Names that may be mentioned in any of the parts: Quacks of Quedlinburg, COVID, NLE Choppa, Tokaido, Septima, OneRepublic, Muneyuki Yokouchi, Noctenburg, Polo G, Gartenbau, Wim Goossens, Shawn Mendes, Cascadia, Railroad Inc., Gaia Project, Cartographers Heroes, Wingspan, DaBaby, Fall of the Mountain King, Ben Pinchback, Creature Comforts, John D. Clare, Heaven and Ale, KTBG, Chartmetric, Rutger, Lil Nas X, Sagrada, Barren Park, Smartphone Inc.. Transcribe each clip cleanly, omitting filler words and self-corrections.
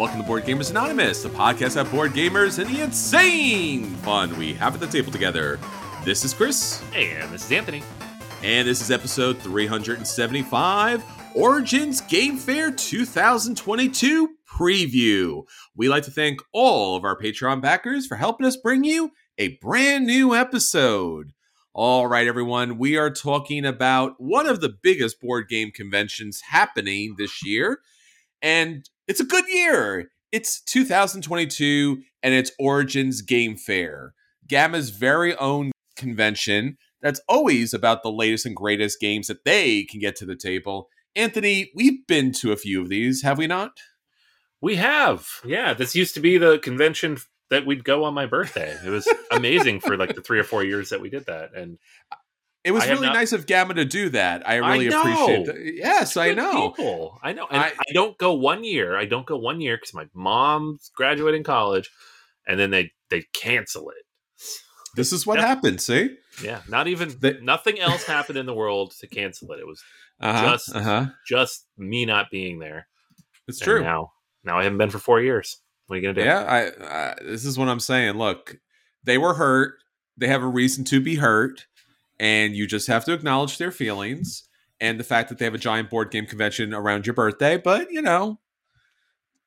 Welcome to Board Gamers Anonymous, the podcast about board gamers and the insane fun we have at the table together. This is Chris. And this is Anthony. And this is episode 375, Origins Game Fair 2022 Preview. We'd like to thank all of our Patreon backers for helping us bring you a brand new episode. All right, everyone, we are talking about one of the biggest board game conventions happening this year. And it's a good year. It's 2022, and it's Origins Game Fair, Gamma's very own convention that's always about the latest and greatest games that they can get to the table. Anthony, we've been to a few of these, have we not? We have. Yeah, this used to be the convention that we'd go on my birthday. It was amazing for like the 3 or 4 years that we did that. And it was really nice of Gamma to do that. I really appreciate that. Yes, I know. People. I know. And I don't go 1 year. I don't go 1 year because my mom's graduating college, and then they cancel it. This is what happened, see? Yeah, not even nothing else happened in the world to cancel it. It was just me not being there. It's true. Now I haven't been for 4 years. What are you going to do? Yeah, this is what I'm saying. Look, they were hurt. They have a reason to be hurt. And you just have to acknowledge their feelings and the fact that they have a giant board game convention around your birthday. But, you know,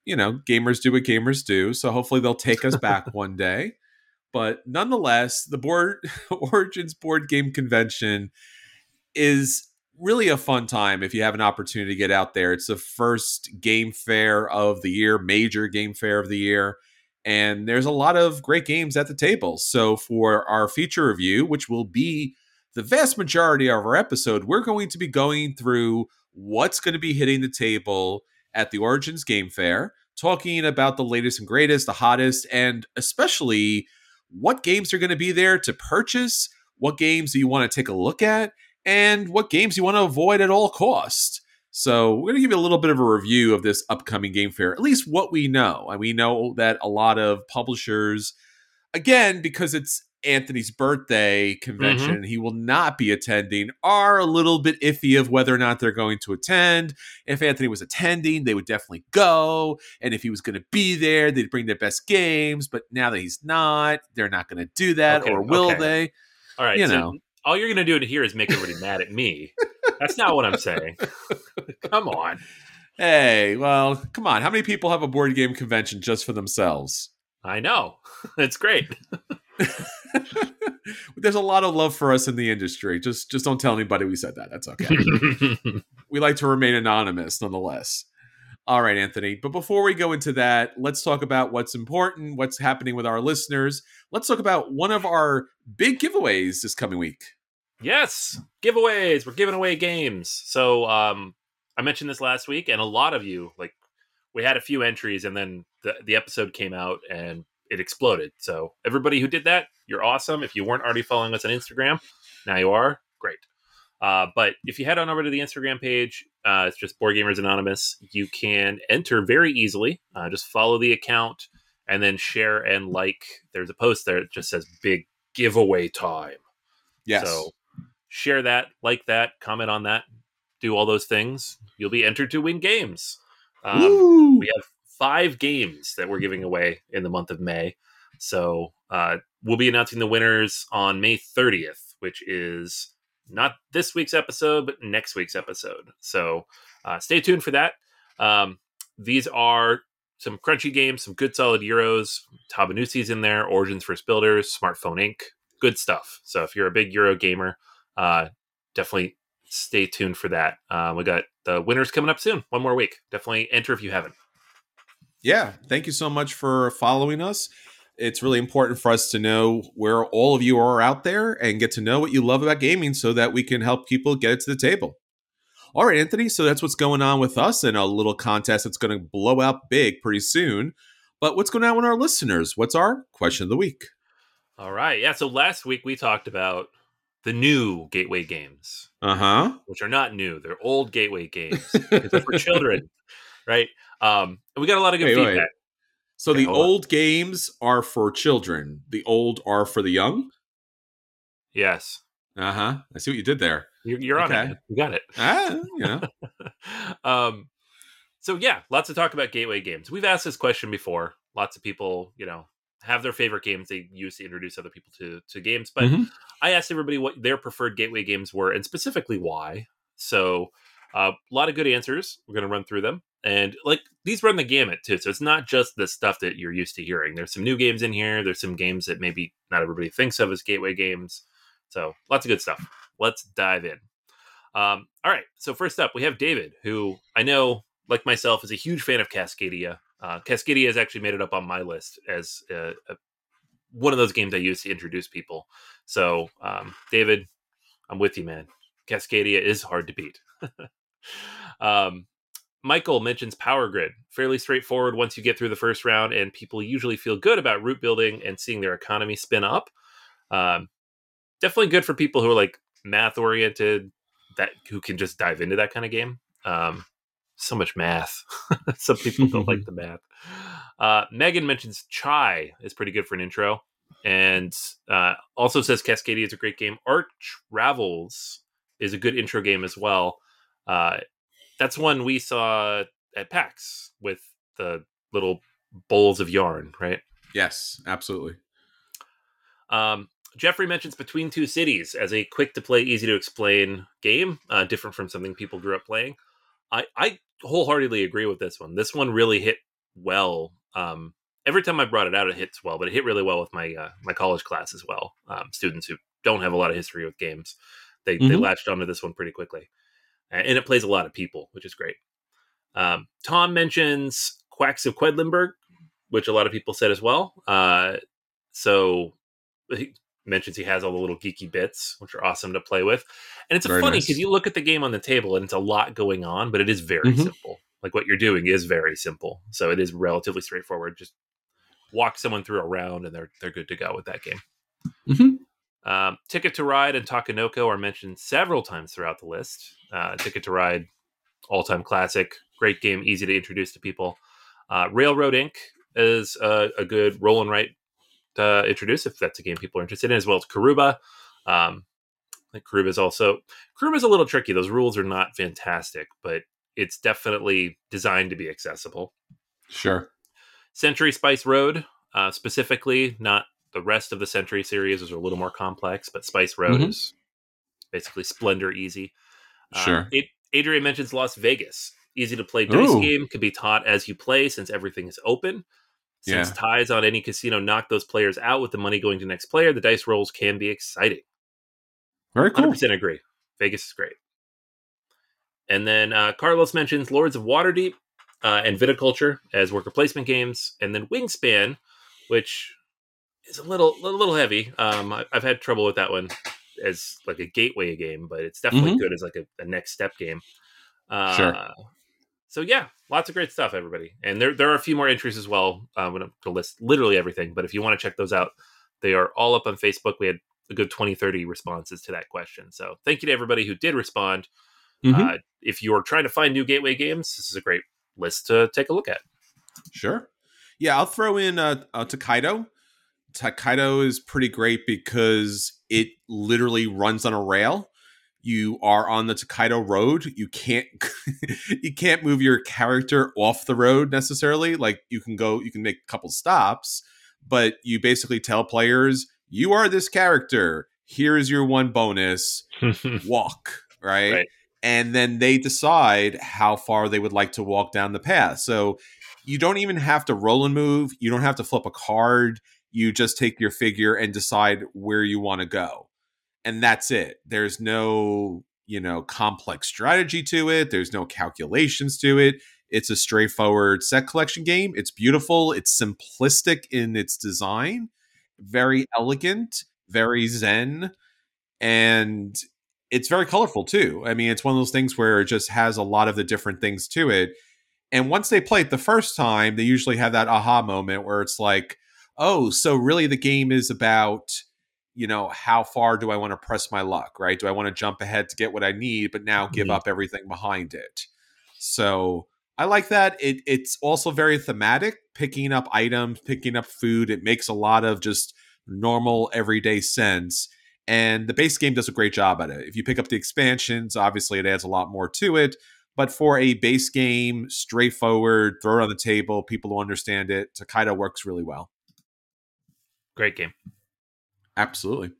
gamers do what gamers do. So hopefully they'll take us back one day. But nonetheless, the Origins Board Game Convention is really a fun time if you have an opportunity to get out there. It's the first game fair of the year, major game fair of the year. And there's a lot of great games at the table. So for our feature review, which will be the vast majority of our episode, we're going to be going through what's going to be hitting the table at the Origins Game Fair, talking about the latest and greatest, the hottest, and especially what games are going to be there to purchase, what games do you want to take a look at, and what games you want to avoid at all costs. So we're going to give you a little bit of a review of this upcoming game fair, at least what we know. And we know that a lot of publishers, again, because it's Anthony's birthday convention, he will not be attending, are a little bit iffy of whether or not they're going to attend. If Anthony was attending, they would definitely go, and if he was going to be there, they'd bring their best games. But now that he's not, they're not going to do that. Okay, or will they? All right, you know all you're going to do here is make everybody mad at me. That's not what I'm saying. Come on. Hey, well, come on, how many people have a board game convention just for themselves? I know, it's great. There's a lot of love for us in the industry. Just don't tell anybody we said that. That's okay. We like to remain anonymous nonetheless. All right, Anthony, but before we go into that, let's talk about what's important, what's happening with our listeners. Let's talk about one of our big giveaways this coming week. Yes, giveaways. We're giving away games. So I mentioned this last week, and a lot of you, like, we had a few entries, and then the episode came out and it exploded. So everybody who did that, you're awesome. If you weren't already following us on Instagram, now you are. Great. But if you head on over to the Instagram page, it's just Board Gamers Anonymous. You can enter very easily. Just follow the account and then share and like. There's a post there that just says big giveaway time. Yes. So share that, like that, comment on that, do all those things. You'll be entered to win games. We have 5 games that we're giving away in the month of May. So we'll be announcing the winners on May 30th, which is not this week's episode, but next week's episode. So stay tuned for that. These are some crunchy games, some good solid Euros. Tabanusi's in there, Origins First Builders, Smartphone Inc. Good stuff. So if you're a big Euro gamer, definitely stay tuned for that. We got the winners coming up soon. One more week. Definitely enter if you haven't. Yeah, thank you so much for following us. It's really important for us to know where all of you are out there and get to know what you love about gaming so that we can help people get it to the table. All right, Anthony, so that's what's going on with us and a little contest that's going to blow out big pretty soon. But what's going on with our listeners? What's our question of the week? All right, yeah, so last week we talked about the new gateway games, which are not new. They're old gateway games. They're for children, right? And we got a lot of good feedback. Wait. So the old games are for children. The old are for the young? Yes. I see what you did there. You're okay. On it. You got it. You know. So yeah, lots of talk about gateway games. We've asked this question before. Lots of people, you know, have their favorite games they use to introduce other people to games. But I asked everybody what their preferred gateway games were and specifically why. So a lot of good answers. We're going to run through them. And like these run the gamut too. So it's not just the stuff that you're used to hearing. There's some new games in here. There's some games that maybe not everybody thinks of as gateway games. So lots of good stuff. Let's dive in. All right. So first up, we have David, who I know, like myself, is a huge fan of Cascadia. Cascadia has actually made it up on my list as one of those games I use to introduce people. So David, I'm with you, man. Cascadia is hard to beat. Michael mentions Power Grid. Fairly straightforward once you get through the first round, and people usually feel good about route building and seeing their economy spin up. Definitely good for people who are like math oriented, that who can just dive into that kind of game. So much math. Some people don't like the math. Megan mentions Chai is pretty good for an intro, and also says Cascadia is a great game. Arch Travels is a good intro game as well. That's one we saw at PAX with the little bowls of yarn, right? Yes, absolutely. Jeffrey mentions Between Two Cities as a quick to play, easy to explain game, different from something people grew up playing. I wholeheartedly agree with this one. This one really hit well. Every time I brought it out, it hits well, but it hit really well with my my college class as well. Students who don't have a lot of history with games, they latched onto this one pretty quickly, and it plays a lot of people, which is great. Tom mentions Quacks of Quedlinburg, which a lot of people said as well. So he mentions he has all the little geeky bits, which are awesome to play with. And it's funny because you look at the game on the table and it's a lot going on, but it is very simple. Like what you're doing is very simple. So it is relatively straightforward. Just walk someone through a round and they're good to go with that game. Ticket to Ride and Takanoko are mentioned several times throughout the list. Ticket to Ride, all-time classic. Great game, easy to introduce to people. Railroad Inc. is a good roll and write to introduce if that's a game people are interested in, as well as Karuba. I think Karuba is also... Karuba's a little tricky. Those rules are not fantastic, but it's definitely designed to be accessible. Sure. Century Spice Road, specifically, not the rest of the Century series, is a little more complex, but Spice Road is basically Splendor easy. Sure. Adrian mentions Las Vegas. Easy to play dice game, can be taught as you play since everything is open. Since ties on any casino knock those players out with the money going to the next player, the dice rolls can be exciting. Very cool. 100% agree. Vegas is great. And then Carlos mentions Lords of Waterdeep and Viticulture as worker placement games. And then Wingspan, which is a little heavy. I've had trouble with that one as like a gateway game, but it's definitely good as like a next step game. So yeah, lots of great stuff, everybody. And there are a few more entries as well. I'm going to list literally everything, but if you want to check those out, they are all up on Facebook. We had a good 20, 30 responses to that question. So thank you to everybody who did respond. If you're trying to find new gateway games, this is a great list to take a look at. Sure. Yeah, I'll throw in Tokaido. Tokaido is pretty great because it literally runs on a rail. You are on the Tokaido road. You can't you can't move your character off the road necessarily. Like you can make a couple stops, but you basically tell players, you are this character. Here's your one bonus. Walk, right? And then they decide how far they would like to walk down the path. So you don't even have to roll and move. You don't have to flip a card. You just take your figure and decide where you want to go. And that's it. There's no, complex strategy to it. There's no calculations to it. It's a straightforward set collection game. It's beautiful. It's simplistic in its design. Very elegant. Very zen. And it's very colorful, too. I mean, it's one of those things where it just has a lot of the different things to it. And once they play it the first time, they usually have that aha moment where it's like, oh, so really the game is about, how far do I want to press my luck, right? Do I want to jump ahead to get what I need, but now give up everything behind it? So I like that. It's also very thematic, picking up items, picking up food. It makes a lot of just normal everyday sense. And the base game does a great job at it. If you pick up the expansions, obviously it adds a lot more to it. But for a base game, straightforward, throw it on the table, people will understand it, Tokaido works really well. Great game. Absolutely.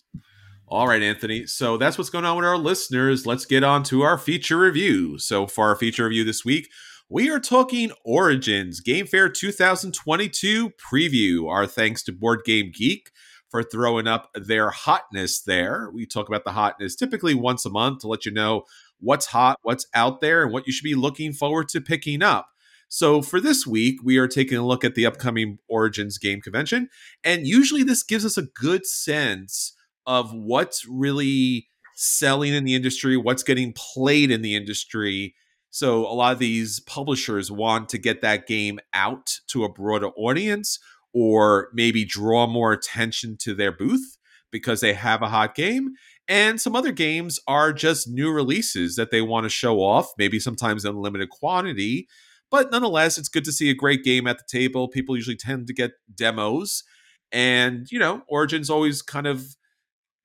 All right, Anthony. So that's what's going on with our listeners. Let's get on to our feature review. So for our feature review this week, we are talking Origins Game Fair 2022 preview. Our thanks to Board Game Geek for throwing up their hotness there. We talk about the hotness typically once a month to let you know what's hot, what's out there, and what you should be looking forward to picking up. So for this week, we are taking a look at the upcoming Origins Game Convention. And usually this gives us a good sense of what's really selling in the industry, what's getting played in the industry. So a lot of these publishers want to get that game out to a broader audience or maybe draw more attention to their booth because they have a hot game. And some other games are just new releases that they want to show off, maybe sometimes in limited quantity. But nonetheless, it's good to see a great game at the table. People usually tend to get demos. And, you know, Origins always kind of,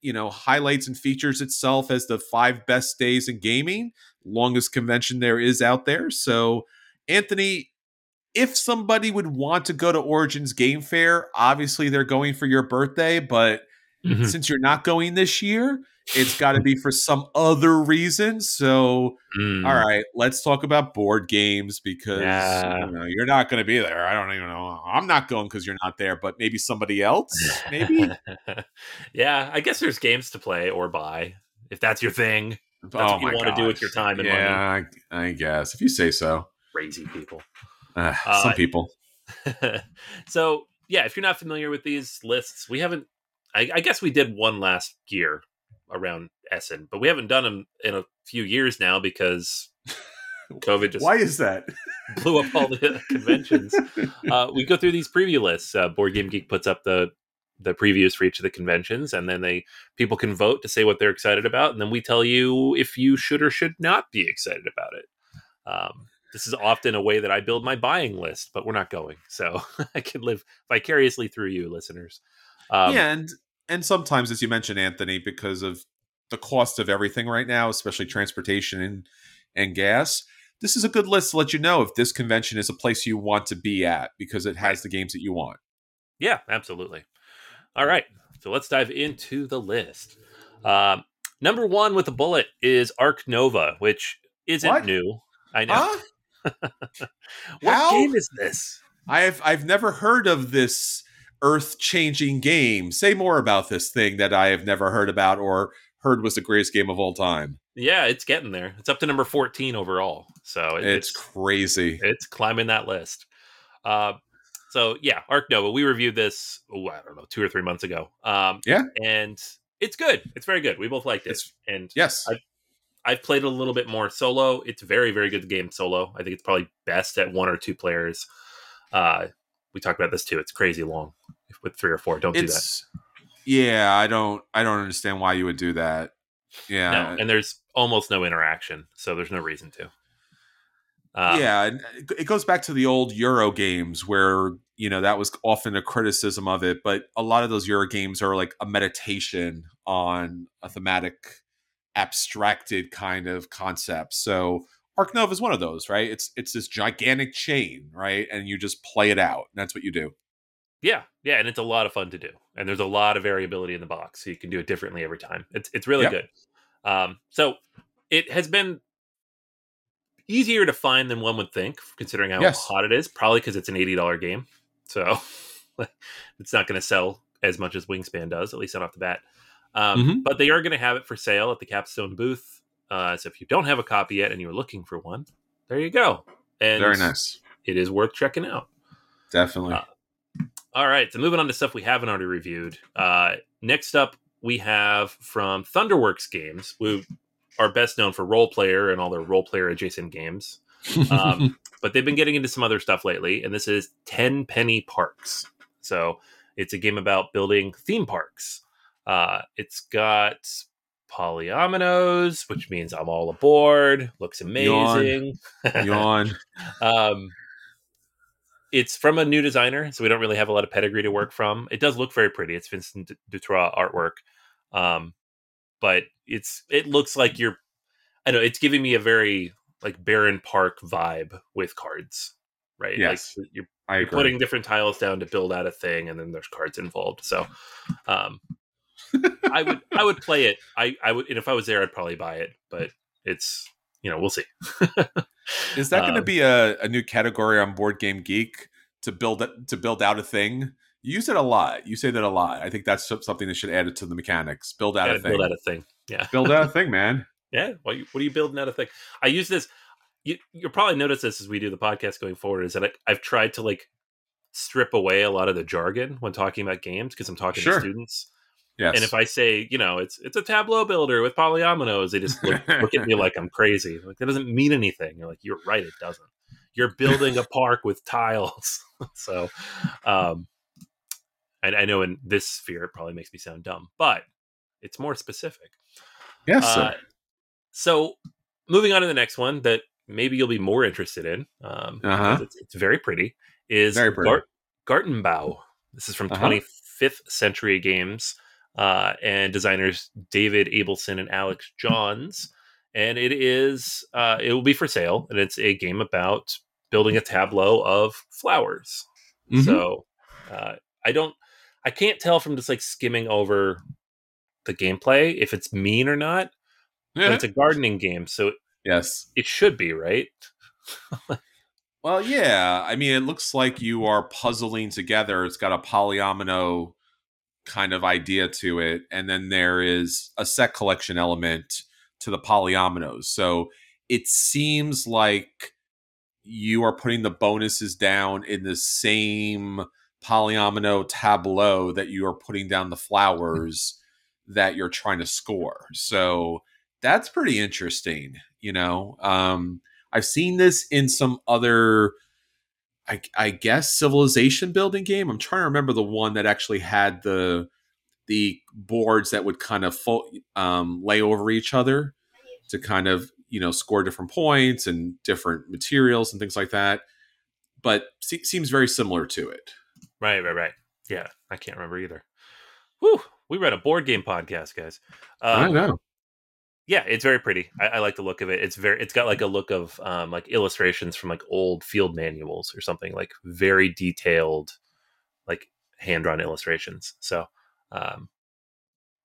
you know, highlights and features itself as the 5 best days in gaming, longest convention there is out there. So, Anthony, if somebody would want to go to Origins Game Fair, obviously they're going for your birthday, but since you're not going this year, it's got to be for some other reason. So, all right, let's talk about board games because you know, you're not going to be there. I don't even know. I'm not going because you're not there, but maybe somebody else, maybe. Yeah, I guess there's games to play or buy if that's your thing. That's what you want to do with your time and money. Yeah, I guess. If you say so. Crazy people. Some people. So, yeah, if you're not familiar with these lists, we haven't. I guess we did one last year around Essen, but we haven't done them in a few years now because COVID just... Why is that? blew up all the conventions. We go through these preview lists. Board Game Geek puts up the previews for each of the conventions, and then people can vote to say what they're excited about, and then we tell you if you should or should not be excited about it. This is often a way that I build my buying list, but we're not going. So I can live vicariously through you, listeners. Yeah, and sometimes, as you mentioned, Anthony, because of the cost of everything right now, especially transportation and gas, this is a good list to let you know if this convention is a place you want to be at because it has the games that you want. Yeah, absolutely. All right, so let's dive into the list. Number one with a bullet is Ark Nova, which isn't new. I know. What game is this? I've never heard of this earth-changing game. Say more about this thing that I have never heard about or heard was the greatest game of all time. Yeah, it's getting there. It's up to number 14 overall. So it's crazy. It's climbing that list. So yeah, Ark Nova. We reviewed this, I don't know, 2 or 3 months ago. Yeah. And it's good. It's very good. We both liked it. And yes, I've played it a little bit more solo. It's very, very good game solo. I think it's probably best at 1 or 2 players. We talked about this too. It's crazy long with 3 or 4. Don't do that. Yeah, I don't understand why you would do that. Yeah. No, and there's almost no interaction, so there's no reason to. Yeah, it goes back to the old Euro games where, you know, that was often a criticism of it, but a lot of those Euro games are like a meditation on a thematic, abstracted kind of concept. So Ark Nova is one of those, right? It's this gigantic chain, right? And you just play it out. That's what you do. Yeah, and it's a lot of fun to do. And there's a lot of variability in the box, so you can do it differently every time. It's really good. So it has been easier to find than one would think, considering how hot it is. Probably because it's an $80 game, so it's not going to sell as much as Wingspan does, at least not off the bat. But they are going to have it for sale at the Capstone booth. So if you don't have a copy yet and you're looking for one, there you go. And very nice. It is worth checking out. Definitely. All right. So moving on to stuff we haven't already reviewed. Next up, we have from ThunderWorks Games, who are best known for Role Player and all their role player adjacent games. But they've been getting into some other stuff lately. And this is 10 Penny Parks. So it's a game about building theme parks. It's got polyominoes, which means I'm all aboard. Looks amazing. Yawn. It's from a new designer, so we don't really have a lot of pedigree to work from. It does look very pretty. It's Vincent Dutroit artwork, but it looks like you're. I know it's giving me a very like Barren Park vibe with cards, right? Yes, like you're putting different tiles down to build out a thing, and then there's cards involved. So, I would play it. I would, and if I was there, I'd probably buy it. But it's, you know, we'll see. Is that going to be a new category on Board Game Geek to build out a thing? You use it a lot. You say that a lot. I think that's something that should add it to the mechanics. Build out a thing. Yeah. Build out a thing, man. Yeah. Well, what are you building out a thing? I use this. You'll probably notice this as we do the podcast going forward, is that I've tried to like strip away a lot of the jargon when talking about games, because I'm talking to students. Yes. And if I say, you know, it's a tableau builder with polyominoes, they just look at me like I'm crazy. Like, that doesn't mean anything. You're like, you're right, it doesn't. You're building a park with tiles. So, and I know in this sphere it probably makes me sound dumb, but it's more specific. Yes. So moving on to the next one that maybe you'll be more interested in, because it's very pretty, is Gartenbau. This is from 25th Century Games, and designers David Abelson and Alex Johns. And it is, it will be for sale, and it's a game about building a tableau of flowers. Mm-hmm. So, I can't tell from just like skimming over the gameplay if it's mean or not. Yeah. But it's a gardening game, so yes, it should be, right? Well, yeah. I mean, it looks like you are puzzling together. It's got a polyomino kind of idea to it, and then there is a set collection element to the polyominoes. So it seems like you are putting the bonuses down in the same polyomino tableau that you are putting down the flowers that you're trying to score. So that's pretty interesting. You know, I've seen this in some other, I guess, civilization building game. I'm trying to remember the one that actually had the boards that would kind of lay over each other to kind of, you know, score different points and different materials and things like that. But seems very similar to it. Right. Yeah, I can't remember either. Whew, we read a board game podcast, guys. I know. Yeah, it's very pretty. I like the look of it. It's got like a look of like illustrations from like old field manuals or something, like very detailed, like hand-drawn illustrations. So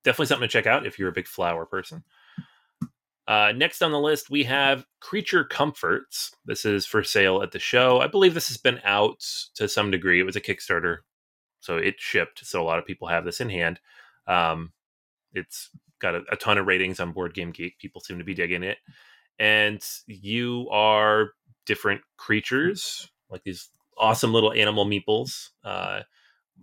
definitely something to check out if you're a big flower person. Next on the list, we have Creature Comforts. This is for sale at the show. I believe this has been out to some degree. It was a Kickstarter, so it shipped. So a lot of people have this in hand. It's got a ton of ratings on Board Game Geek. People seem to be digging it. And you are different creatures, like these awesome little animal meeples,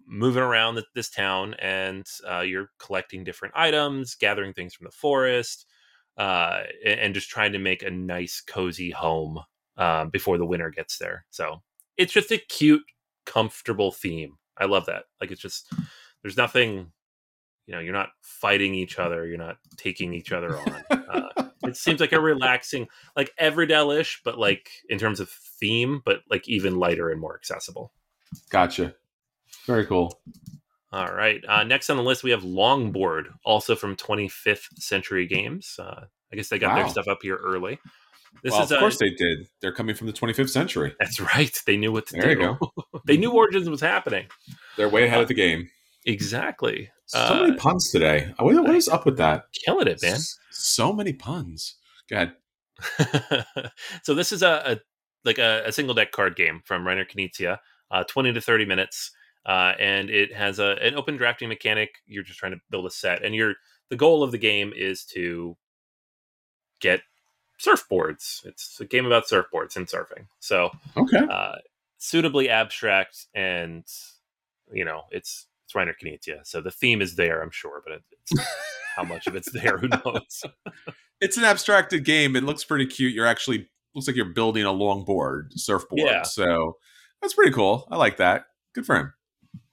moving around this town, and you're collecting different items, gathering things from the forest, and just trying to make a nice cozy home before the winter gets there. So it's just a cute, comfortable theme. I love that. Like, it's just, there's nothing, you know, you're not fighting each other, you're not taking each other on. It seems like a relaxing, like Everdell-ish, but like in terms of theme, but like even lighter and more accessible. Gotcha. Very cool. All right. Next on the list, we have Longboard, also from 25th Century Games. I guess they got their stuff up here early. Of course they did. They're coming from the 25th century. That's right. They knew what to do. There you go. They knew Origins was happening. They're way ahead of the game. Exactly. So many puns today. What is up with that? Killing it, man. So many puns. Go ahead. So this is a single deck card game from Reiner Knizia, 20 to 30 minutes. And it has an open drafting mechanic. You're just trying to build a set, and the goal of the game is to get surfboards. It's a game about surfboards and surfing. So suitably abstract, and you know, it's Reiner Knizia. So the theme is there, I'm sure, but it's how much of it's there, who knows? It's an abstracted game. It looks pretty cute. You're actually looks like you're building a longboard surfboard. Yeah. So that's pretty cool. I like that. Good for him.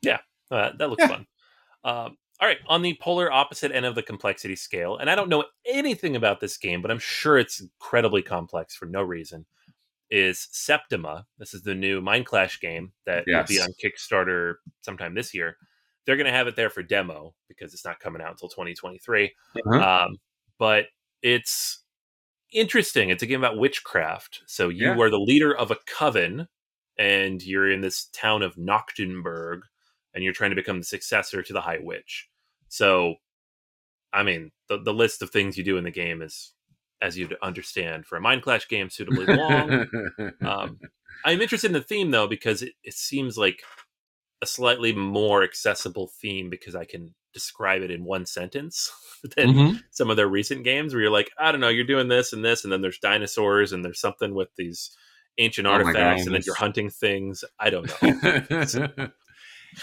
Yeah, that looks fun. All right, on the polar opposite end of the complexity scale, and I don't know anything about this game, but I'm sure it's incredibly complex for no reason, is Septima. This is the new Mind Clash game that will be on Kickstarter sometime this year. They're going to have it there for demo because it's not coming out until 2023. But it's interesting. It's a game about witchcraft. So you are the leader of a coven, and you're in this town of Noctenburg, and you're trying to become the successor to the High Witch. So, I mean, the list of things you do in the game is, as you'd understand, for a Mind Clash game, suitably long. I'm interested in the theme, though, because it seems like a slightly more accessible theme, because I can describe it in one sentence than some of their recent games where you're like, I don't know, you're doing this and this, and then there's dinosaurs and there's something with these ancient artifacts, and then you're hunting things. I don't know.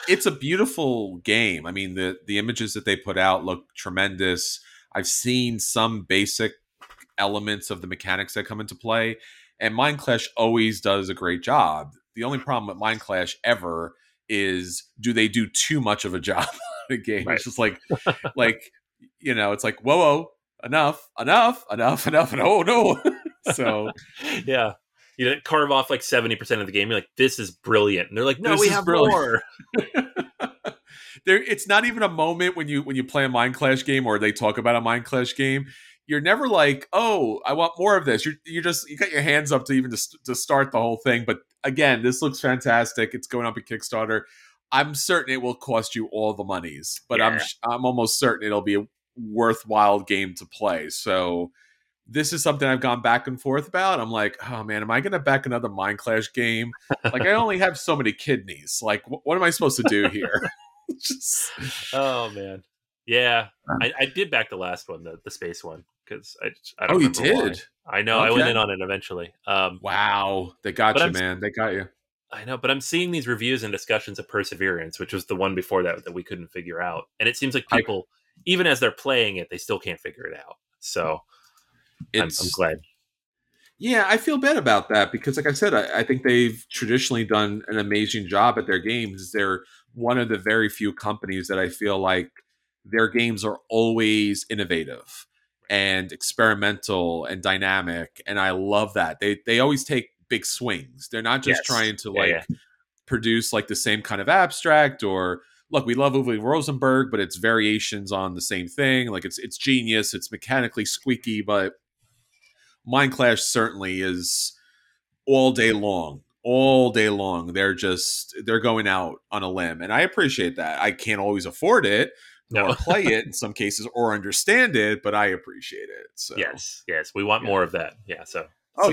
It's a beautiful game. I mean, the images that they put out look tremendous. I've seen some basic elements of the mechanics that come into play, and Mind Clash always does a great job. The only problem with Mind Clash ever is, do they do too much of a job on a game? Right. It's just like, you know, it's like, whoa, enough, and oh no. So yeah. You know, carve off like 70% of the game. You're like, this is brilliant. And they're like, no, this we have more. It's not even a moment when you play a Mind Clash game or they talk about a Mind Clash game. You're never like, oh, I want more of this. You got your hands up to even to start the whole thing. But again, this looks fantastic. It's going up at Kickstarter. I'm certain it will cost you all the monies, but yeah. I'm almost certain it'll be a worthwhile game to play. So this is something I've gone back and forth about. I'm like, oh man, am I going to back another Mind Clash game? Like, I only have so many kidneys. Like, what am I supposed to do here? Oh man, yeah. I did back the last one, the space one. Because I don't remember. Oh, you did? Why. I know. Okay. I went in on it eventually. Wow. They got you, man. They got you. I know. But I'm seeing these reviews and discussions of Perseverance, which was the one before that we couldn't figure out. And it seems like people, even as they're playing it, they still can't figure it out. So I'm glad. Yeah, I feel bad about that because, like I said, I think they've traditionally done an amazing job at their games. They're one of the very few companies that I feel like their games are always innovative and experimental and dynamic, and I love that they always take big swings. They're not just trying to produce like the same kind of abstract, or look, we love Uwe Rosenberg, but it's variations on the same thing. Like, it's genius, it's mechanically squeaky, but Mind Clash certainly is all day long. They're going out on a limb, and I appreciate that. I can't always afford it. No. Or play it in some cases, or understand it, but I appreciate it. So yes, we want more of that. Yeah, so look,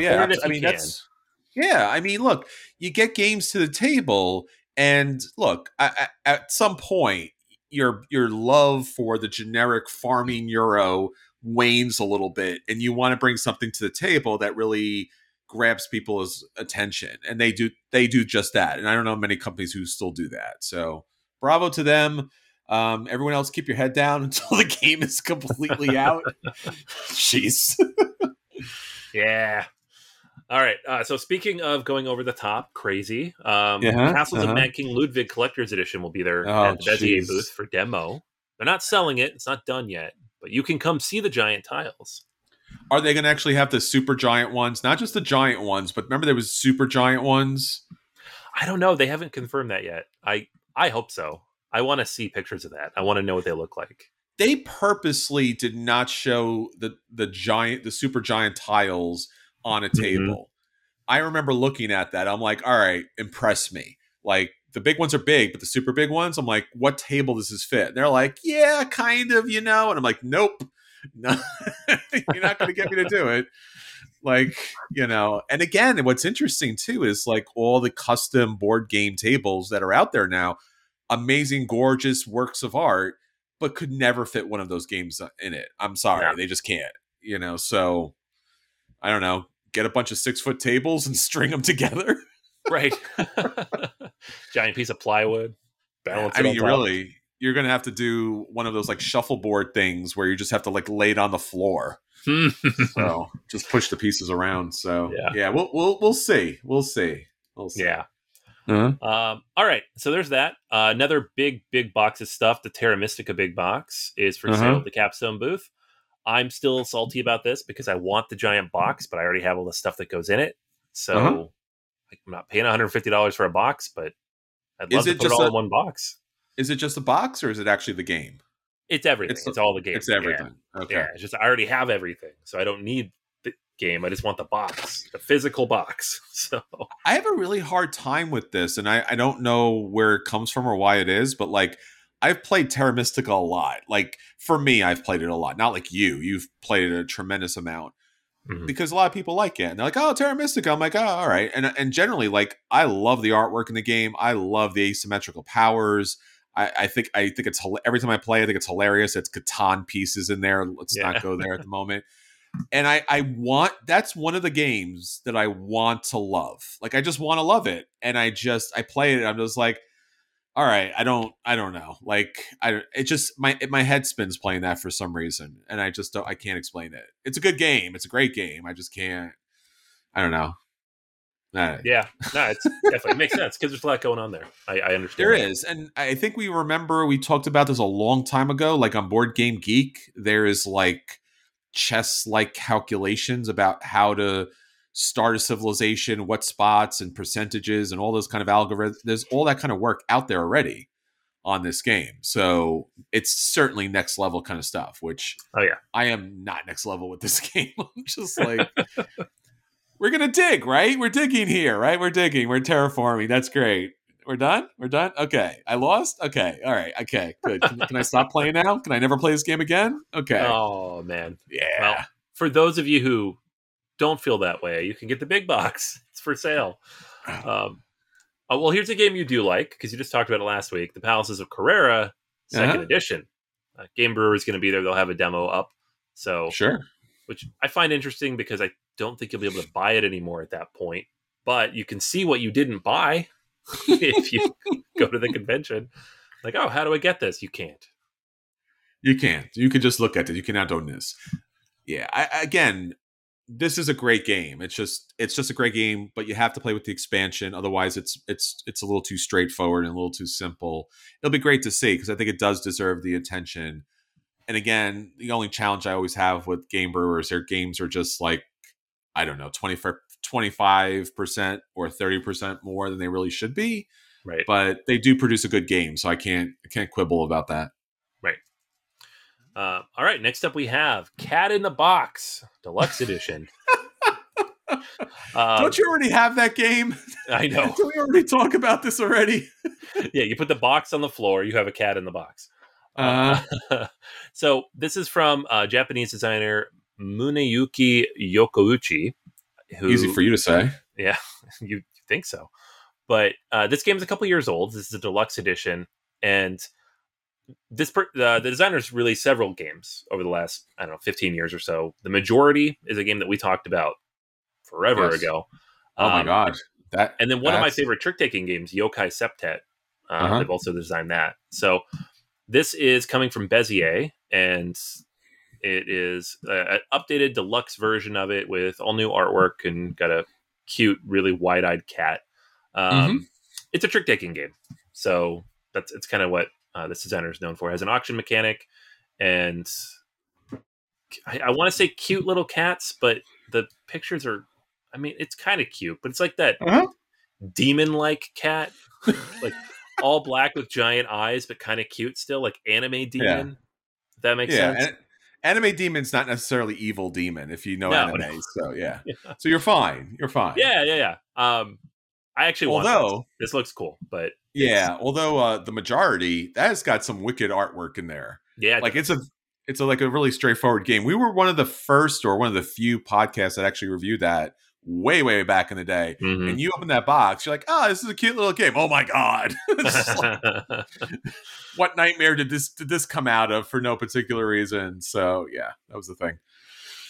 you get games to the table, and look, I, at some point, your love for the generic farming euro wanes a little bit, and you want to bring something to the table that really grabs people's attention, and they do just that. And I don't know many companies who still do that. So bravo to them. Everyone else, keep your head down until the game is completely out. Jeez. Yeah. All right. So speaking of going over the top, crazy, Castles of Mad King Ludwig Collector's Edition will be there at the Bezier booth for demo. They're not selling it. It's not done yet, but you can come see the giant tiles. Are they going to actually have the super giant ones? Not just the giant ones, but remember there was super giant ones? I don't know. They haven't confirmed that yet. I hope so. I want to see pictures of that. I want to know what they look like. They purposely did not show the super giant tiles on a table. I remember looking at that. I'm like, all right, impress me. Like, the big ones are big, but the super big ones, I'm like, what table does this fit? And they're like, yeah, kind of, you know. And I'm like, nope. No, you're not going to get me to do it. Like, you know. And again, what's interesting too is like all the custom board game tables that are out there now. Amazing, gorgeous works of art, but could never fit one of those games in it. I'm sorry. Yeah. They just can't, you know? So I don't know, get a bunch of 6-foot tables and string them together. Right. Giant piece of plywood. Balance. I mean, you're going to have to do one of those like shuffleboard things where you just have to like lay it on the floor. So just push the pieces around. So yeah, we'll see. We'll see. Yeah. All right, so there's that. Another big box of stuff. The Terra Mystica big box is for sale at the Capstone booth. I'm still salty about this because I want the giant box, but I already have all the stuff that goes in it. So I'm not paying $150 for a box, but I'd love to put it all in one box. Is it just a box, or is it actually the game? It's everything. It's all the game. It's everything. Yeah. Okay. Yeah, it's just I already have everything, so I don't need game. I just want the box, the physical box. So I have a really hard time with this, and I don't know where it comes from or why it is, but like I've played Terra Mystica a lot. Like for me, I've played it a lot. Not like you. You've played it a tremendous amount. Mm-hmm. Because a lot of people like it. And they're like, oh, Terra Mystica. I'm like, oh, all right. And generally, like, I love the artwork in the game. I love the asymmetrical powers. I think it's every time I play, I think it's hilarious. It's Catan pieces in there. Let's not go there at the moment. And I want, that's one of the games that I want to love. Like, I just want to love it. And I play it and I'm just like, all right, I don't know. Like, it just, my head spins playing that for some reason. And I can't explain it. It's a good game. It's a great game. I just can't, I don't know. Yeah, no, it's definitely makes sense because there's a lot going on there. I understand. There is. And I think we talked about this a long time ago, like on Board Game Geek, there is like chess-like calculations about how to start a civilization, what spots and percentages and all those kind of algorithms. There's all that kind of work out there already on this game. So it's certainly next level kind of stuff, which I am not next level with this game. I'm just like, we're going to dig, right? We're digging here, right? We're digging. We're terraforming. That's great. We're done? We're done? Okay. I lost? Okay. All right. Okay. Good. Can I stop playing now? Can I never play this game again? Okay. Oh, man. Yeah. Well, for those of you who don't feel that way, you can get the big box. It's for sale. Well, here's a game you do like, because you just talked about it last week. The Palaces of Carrera, second edition. Game Brewer is going to be there. They'll have a demo up. So sure. Which I find interesting because I don't think you'll be able to buy it anymore at that point. But you can see what you didn't buy if you go to the convention. Like, oh, how do I get this? You can't. You can't. You can just look at it. You cannot own this. Yeah. This is a great game. It's just a great game, but you have to play with the expansion. Otherwise, it's a little too straightforward and a little too simple. It'll be great to see because I think it does deserve the attention. And again, the only challenge I always have with Game Brewers, their games are just like, I don't know, 25% or 30% more than they really should be. Right. But they do produce a good game, so I can't quibble about that. Right. All right, next up we have Cat in the Box Deluxe Edition. Don't you already have that game? I know. Did we already talk about this already? Yeah, you put the box on the floor, you have a cat in the box. So this is from Japanese designer Muneyuki Yokouchi. Easy for you to say. Yeah, you think so. But this game's a couple years old. This is a deluxe edition, and the designers released several games over the last, I don't know, 15 years or so. The Majority is a game that we talked about forever ago. Oh my god! And then one of my favorite trick-taking games, Yokai Septet. They've also designed that. So this is coming from Bezier, and it is an updated deluxe version of it with all new artwork and got a cute, really wide-eyed cat. It's a trick-taking game, so it's kind of what this designer is known for. It has an auction mechanic, and I want to say cute little cats, but the pictures are, I mean, it's kind of cute, but it's like that demon-like cat, like all black with giant eyes, but kind of cute still, like anime demon. Yeah. If that makes sense. Anime demon's not necessarily evil demon, if you know anime. So yeah. So you're fine. Yeah. I actually want this looks cool, but the Majority, that has got some wicked artwork in there. Yeah. Like it's a really straightforward game. We were one of the few podcasts that actually reviewed that way, way back in the day. Mm-hmm. And you open that box, you're like, oh, this is a cute little game. Oh my god. Like, what nightmare did this come out of for no particular reason? So yeah, that was the thing.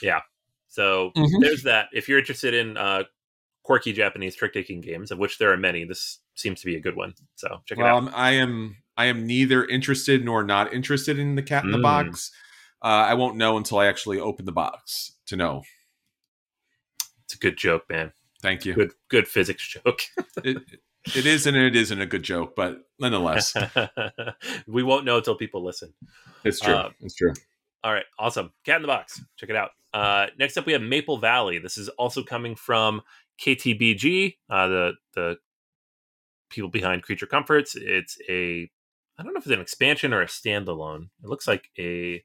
Yeah. So there's that. If you're interested in quirky Japanese trick-taking games, of which there are many, this seems to be a good one. So check it out. I am neither interested nor not interested in the cat in the box. I won't know until I actually open the box to know. It's a good joke, man. Thank you. Good physics joke. it is and it isn't a good joke, but nonetheless. We won't know until people listen. It's true. All right. Awesome. Cat in the Box. Check it out. Next up, we have Maple Valley. This is also coming from KTBG, the people behind Creature Comforts. It's I don't know if it's an expansion or a standalone. It looks like a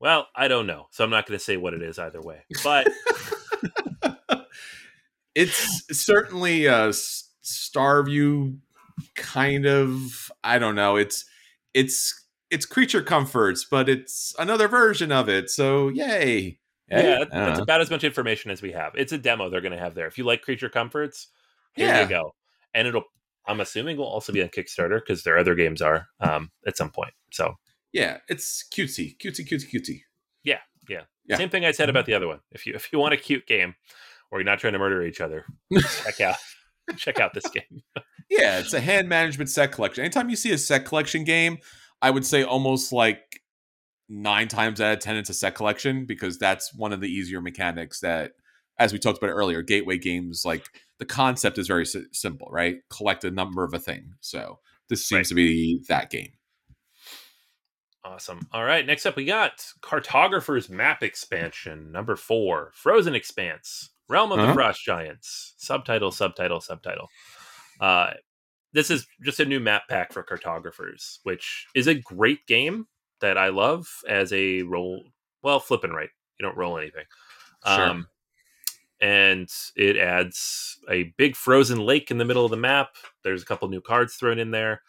Well, I don't know. So I'm not going to say what it is either way. But it's certainly a Starview kind of, I don't know. It's Creature Comforts, but it's another version of it. So yay. Yeah, that's about as much information as we have. It's a demo they're going to have there. If you like Creature Comforts, here you go. And it'll, I'm assuming, will also be on Kickstarter because their other games are at some point. So yeah, it's cutesy. Yeah. Same thing I said about the other one. If you want a cute game, or you're not trying to murder each other, check out this game. Yeah, it's a hand management set collection. Anytime you see a set collection game, I would say almost like 9 times out of 10 it's a set collection, because that's one of the easier mechanics that, as we talked about earlier, gateway games, like the concept is very simple, right? Collect a number of a thing. So this seems to be that game. Awesome. All right. Next up, we got Cartographer's Map Expansion, number 4, Frozen Expanse, Realm of the Frost Giants. Subtitle. This is just a new map pack for Cartographers, which is a great game that I love as a roll. Well, flip and write. You don't roll anything. Sure. And it adds a big frozen lake in the middle of the map. There's a couple new cards thrown in there.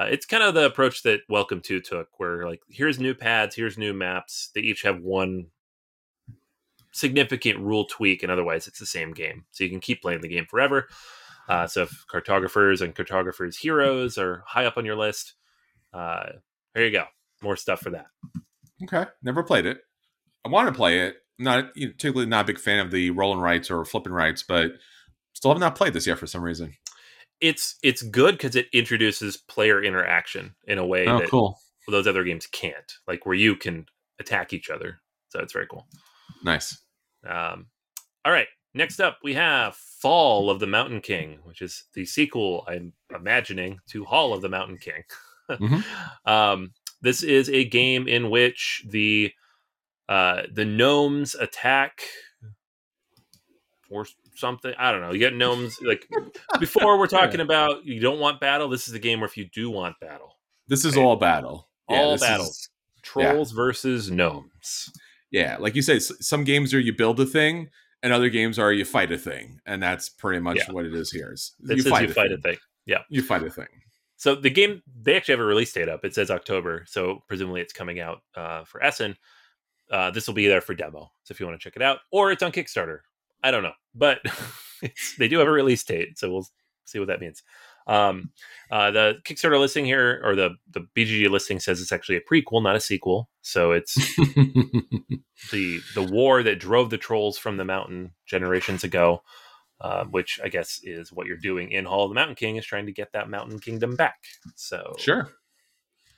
It's kind of the approach that Welcome To took, where like, here's new pads, here's new maps. They each have one significant rule tweak, and otherwise it's the same game. So you can keep playing the game forever. So if Cartographers and Cartographers Heroes are high up on your list, there you go. More stuff for that. Okay. Never played it. I want to play it. Not a big fan of the roll and rights or flip and rights, but still have not played this yet for some reason. It's good because it introduces player interaction in a way that those other games can't, like where you can attack each other. So it's very cool. Nice. All right. Next up, we have Fall of the Mountain King, which is the sequel, I'm imagining, to Hall of the Mountain King. Mm-hmm. This is a game in which the gnomes attack or something. I don't know. You got gnomes. Like before, we're talking about you don't want battle. This is a game where if you do want battle, this is all battle. All battles. Trolls versus gnomes. Yeah, like you say, some games are you build a thing, and other games are you fight a thing, and that's pretty much what it is here. You fight a thing. Yeah, you fight a thing. So the game, they actually have a release date up. It says October, so presumably it's coming out for Essen. This will be there for demo, so if you want to check it out, or it's on Kickstarter. I don't know, but they do have a release date, so we'll see what that means. The Kickstarter listing here, or the BGG listing, says it's actually a prequel, not a sequel. So it's the war that drove the trolls from the mountain generations ago, which I guess is what you're doing in Hall of the Mountain King, is trying to get that mountain kingdom back. So sure.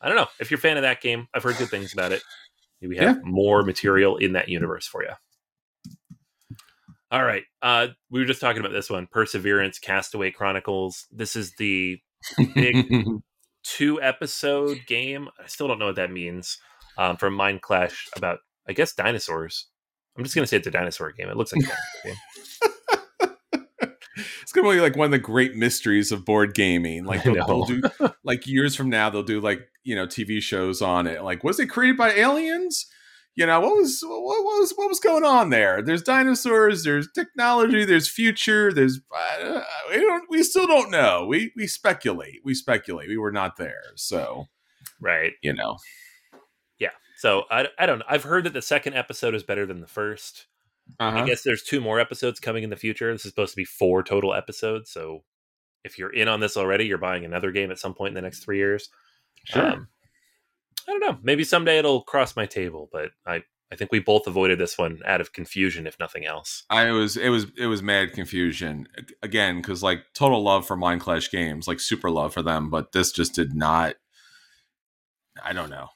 I don't know if you're a fan of that game. I've heard good things about it. We have more material in that universe for you. All right. We were just talking about this one, Perseverance Castaway Chronicles. This is the big 2-episode game. I still don't know what that means. From Mind Clash about, I guess, dinosaurs. I'm just going to say it's a dinosaur game. It looks like a dinosaur game. It's going to be like one of the great mysteries of board gaming. Like they'll do, like years from now, they'll do like, TV shows on it. Like, was it created by aliens? What was going on there? There's dinosaurs, there's technology, there's future, there's we still don't know. We speculate. We were not there. So, right. Yeah. So I don't know. I've heard that the second episode is better than the first. I guess there's 2 more episodes coming in the future. This is supposed to be 4 total episodes. So if you're in on this already, you're buying another game at some point in the next 3 years. Sure. I don't know. Maybe someday it'll cross my table, but I think we both avoided this one out of confusion, if nothing else. It was mad confusion again, because like total love for Mind Clash games, like super love for them, but this just did not. I don't know.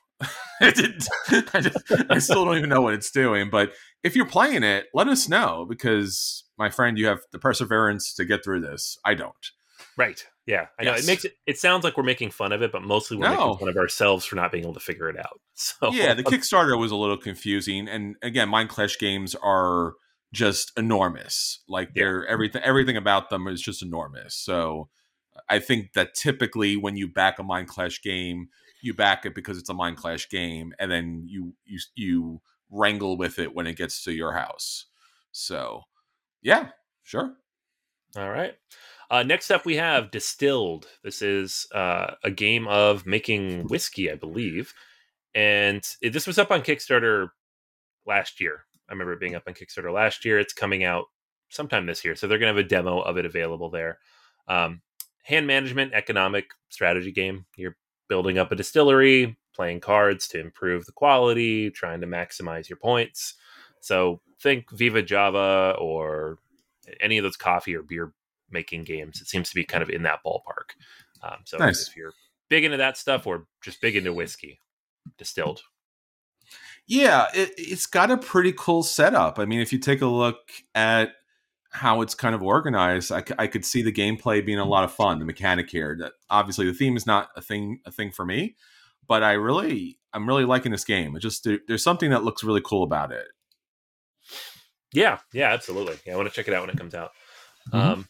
I still don't even know what it's doing. But if you're playing it, let us know, because my friend, you have the perseverance to get through this. I don't. Right. Yeah, I know. Yes. It makes it sounds like we're making fun of it, but mostly we're making fun of ourselves for not being able to figure it out. So yeah, the Kickstarter was a little confusing, and again, Mind Clash games are just enormous. Like they're everything about them is just enormous. So I think that typically when you back a Mind Clash game, you back it because it's a Mind Clash game, and then you wrangle with it when it gets to your house. So, yeah, sure. All right. Next up, we have Distilled. This is a game of making whiskey, I believe. And this was up on Kickstarter last year. I remember it being up on Kickstarter last year. It's coming out sometime this year. So they're going to have a demo of it available there. Hand management, economic strategy game. You're building up a distillery, playing cards to improve the quality, trying to maximize your points. So think Viva Java or any of those coffee or beer making games. It seems to be kind of in that ballpark. So nice. If you're big into that stuff or just big into whiskey, Distilled. Yeah, it's got a pretty cool setup. I mean, if you take a look at how it's kind of organized, I could see the gameplay being a lot of fun. The mechanic here, that obviously the theme is not a thing for me, but I'm really liking this game. It just there's something that looks really cool about it. Yeah, absolutely. Yeah, I want to check it out when it comes out. Mm-hmm.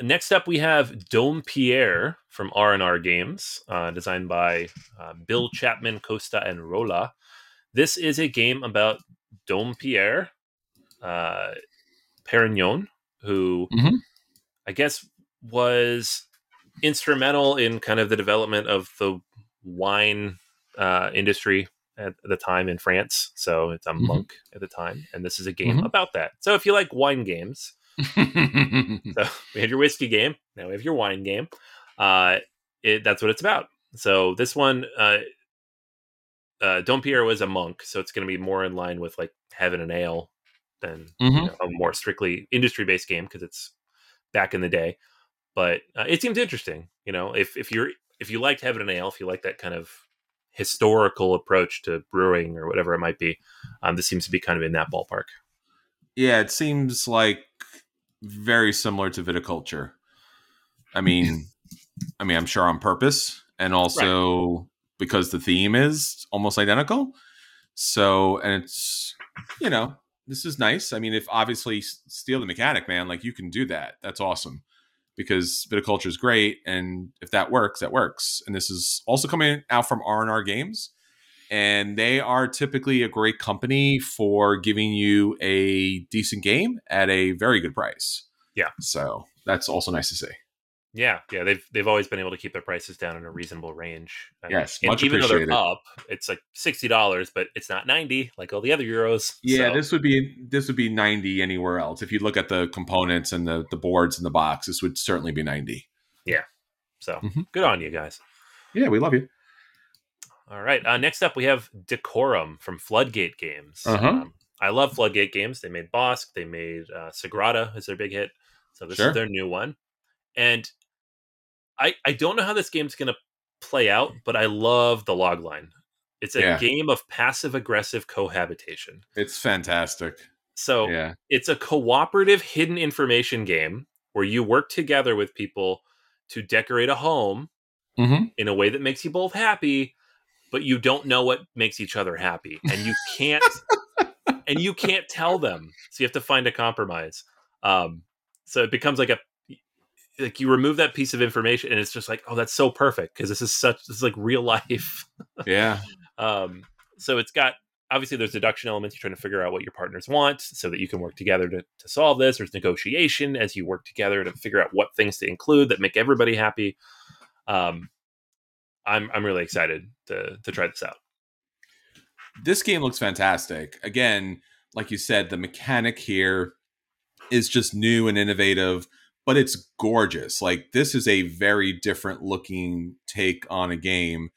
Next up, we have Dome Pierre from R&R Games, designed by Bill Chapman, Costa, and Rolla. This is a game about Dome Pierre Perignon, who mm-hmm. I guess was instrumental in kind of the development of the wine industry at the time in France. So it's a monk mm-hmm. at the time. And this is a game mm-hmm. about that. So if you like wine games, so we had your whiskey game, now we have your wine game. That's what it's about. So this one, Dom Pierre was a monk, so it's going to be more in line with like Heaven and Ale than mm-hmm. A more strictly industry-based game because it's back in the day. But it seems interesting, if you liked Heaven and Ale, if you like that kind of historical approach to brewing or whatever it might be, this seems to be kind of in that ballpark. Yeah, it seems like very similar to Viticulture. I mean, I'm sure on purpose, and also right. because the theme is almost identical. So, and it's, this is nice. I mean, if obviously steal the mechanic, man, like you can do that. That's awesome because Viticulture is great. And if that works, that works. And this is also coming out from R&R Games. And they are typically a great company for giving you a decent game at a very good price. Yeah. So that's also nice to see. Yeah. Yeah. They've always been able to keep their prices down in a reasonable range. I mean, much appreciated. Even though they're up, it's like $60, but it's not 90 like all the other Euros. Yeah. So. This would be 90 anywhere else. If you look at the components and the boards and the box, this would certainly be 90. Yeah. So mm-hmm. good on you guys. Yeah. We love you. All right. Next up, we have Decorum from Floodgate Games. Uh-huh. I love Floodgate Games. They made Bosk. They made Sagrada is their big hit. So this sure. is their new one. And I don't know how this game's going to play out, but I love the logline. It's a yeah. game of passive-aggressive cohabitation. It's fantastic. So yeah. it's a cooperative hidden information game where you work together with people to decorate a home mm-hmm. in a way that makes you both happy, but you don't know what makes each other happy, and you can't, and you can't tell them. So you have to find a compromise. So it becomes like you remove that piece of information, and it's just like, oh, that's so perfect. Cause this is like real life. Yeah. So it's got, obviously there's deduction elements. You're trying to figure out what your partners want so that you can work together to solve this. There's negotiation as you work together to figure out what things to include that make everybody happy. I'm really excited to try this out. This game looks fantastic. Again, like you said, the mechanic here is just new and innovative, but it's gorgeous. Like, this is a very different looking take on a game.